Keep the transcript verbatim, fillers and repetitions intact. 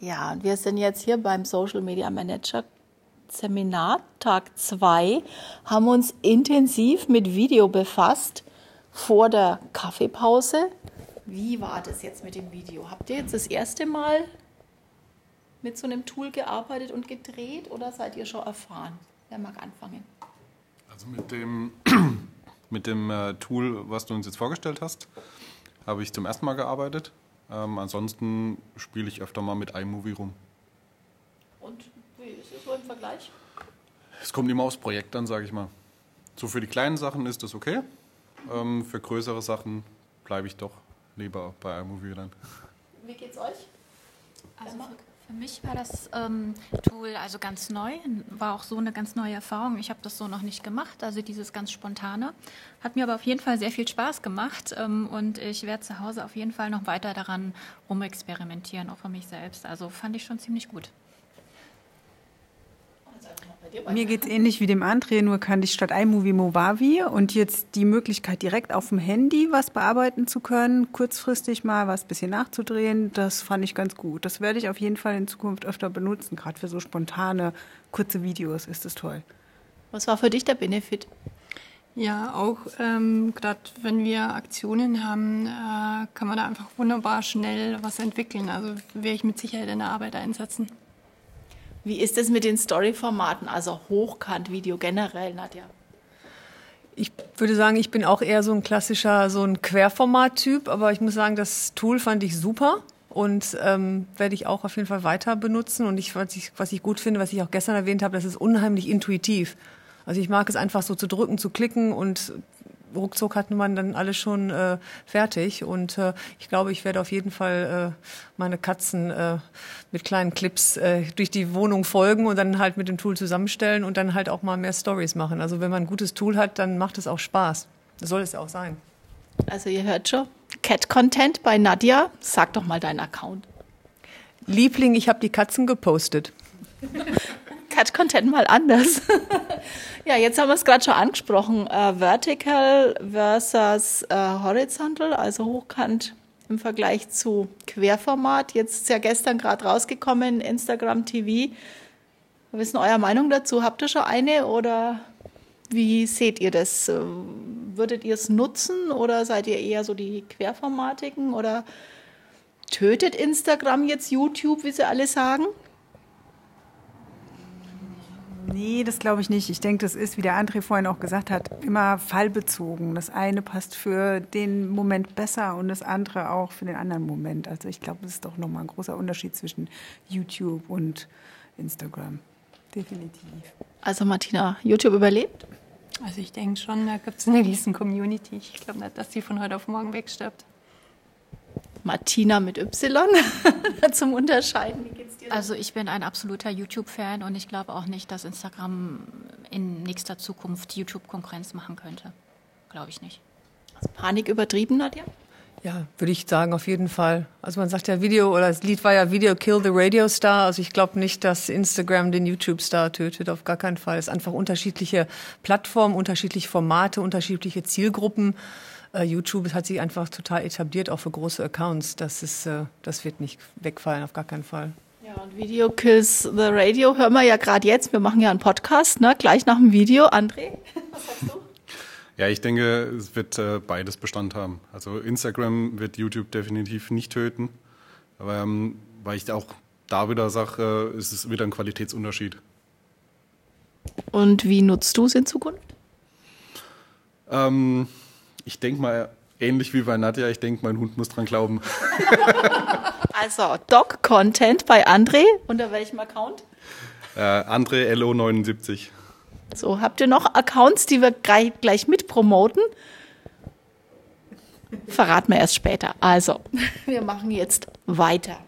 Ja, und wir sind jetzt hier beim Social Media Manager Seminar Tag zwei, haben uns intensiv mit Video befasst vor der Kaffeepause. Wie war das jetzt mit dem Video? Habt ihr jetzt das erste Mal mit so einem Tool gearbeitet und gedreht oder seid ihr schon erfahren? Wer mag anfangen? Also mit dem, mit dem Tool, was du uns jetzt vorgestellt hast, habe ich zum ersten Mal gearbeitet. Ähm, ansonsten spiele ich öfter mal mit iMovie rum. Und wie ist es so im Vergleich? Es kommt immer aufs Projekt an, sage ich mal. So für die kleinen Sachen ist das okay. Ähm, für größere Sachen bleibe ich doch lieber bei iMovie dann. Wie geht's euch? Also für mich war das ähm, Tool also ganz neu, war auch so eine ganz neue Erfahrung. Ich habe das so noch nicht gemacht, also dieses ganz Spontane. Hat mir aber auf jeden Fall sehr viel Spaß gemacht ähm, und ich werde zu Hause auf jeden Fall noch weiter daran rumexperimentieren, auch für mich selbst. Also fand ich schon ziemlich gut. Mir geht es ähnlich wie dem André, nur kannte ich statt iMovie Movavi und jetzt die Möglichkeit, direkt auf dem Handy was bearbeiten zu können, kurzfristig mal was ein bisschen nachzudrehen, das fand ich ganz gut. Das werde ich auf jeden Fall in Zukunft öfter benutzen, gerade für so spontane, kurze Videos ist das toll. Was war für dich der Benefit? Ja, auch ähm, gerade wenn wir Aktionen haben, äh, kann man da einfach wunderbar schnell was entwickeln. Also werde ich mit Sicherheit in der Arbeit einsetzen. Wie ist es mit den Story-Formaten, also Hochkant-Video generell, Nadja? Ich würde sagen, ich bin auch eher so ein klassischer, so ein Querformat-Typ, aber ich muss sagen, das Tool fand ich super und ähm, werde ich auch auf jeden Fall weiter benutzen. Und ich, was, ich, was ich gut finde, was ich auch gestern erwähnt habe, das ist unheimlich intuitiv. Also ich mag es einfach so zu drücken, zu klicken und ruckzuck hat man dann alles schon äh, fertig. Und äh, ich glaube, ich werde auf jeden Fall äh, meine Katzen äh, mit kleinen Clips äh, durch die Wohnung folgen und dann halt mit dem Tool zusammenstellen und dann halt auch mal mehr Stories machen. Also wenn man ein gutes Tool hat, dann macht es auch Spaß. Das soll es ja auch sein. Also ihr hört schon, Cat-Content bei Nadja. Sag doch mal deinen Account. Liebling, ich habe die Katzen gepostet. Cat-Content mal anders. Ja, jetzt haben wir es gerade schon angesprochen. Äh, vertical versus äh, horizontal, also hochkant im Vergleich zu Querformat. Jetzt ist ja gestern gerade rausgekommen, Instagram T V. Was ist denn eure Meinung dazu? Habt ihr schon eine oder wie seht ihr das? Würdet ihr es nutzen oder seid ihr eher so die Querformatiken oder tötet Instagram jetzt YouTube, wie sie alle sagen? Nee, das glaube ich nicht. Ich denke, das ist, wie der André vorhin auch gesagt hat, immer fallbezogen. Das eine passt für den Moment besser und das andere auch für den anderen Moment. Also ich glaube, das ist doch nochmal ein großer Unterschied zwischen YouTube und Instagram. Definitiv. Also Martina, YouTube überlebt? Also ich denke schon, da gibt es eine riesen Community. Ich glaube nicht, dass die von heute auf morgen wegstirbt. Martina mit Y zum Unterscheiden. Wie geht's dir? Also ich bin ein absoluter YouTube-Fan und ich glaube auch nicht, dass Instagram in nächster Zukunft YouTube-Konkurrenz machen könnte. Glaube ich nicht. Also Panik übertrieben, Nadja? Ja, würde ich sagen, auf jeden Fall. Also man sagt ja Video, oder das Lied war ja Video Kill the Radio Star. Also ich glaube nicht, dass Instagram den YouTube-Star tötet, auf gar keinen Fall. Es sind einfach unterschiedliche Plattformen, unterschiedliche Formate, unterschiedliche Zielgruppen. YouTube hat sich einfach total etabliert, auch für große Accounts. Das ist, das wird nicht wegfallen, auf gar keinen Fall. Ja, und Video Kills the Radio hören wir ja gerade jetzt. Wir machen ja einen Podcast, ne? Gleich nach dem Video. André, was sagst du? Ja, ich denke, es wird äh, beides Bestand haben. Also Instagram wird YouTube definitiv nicht töten. Aber ähm, weil ich auch da wieder sage, äh, es ist wieder ein Qualitätsunterschied. Und wie nutzt du es in Zukunft? Ähm... Ich denke mal, ähnlich wie bei Nadja, ich denke, mein Hund muss dran glauben. Also, Dog-Content bei André. Unter welchem Account? Äh, André L O neunundsiebzig. So, habt ihr noch Accounts, die wir gleich, gleich mitpromoten? Verraten wir erst später. Also, wir machen jetzt weiter.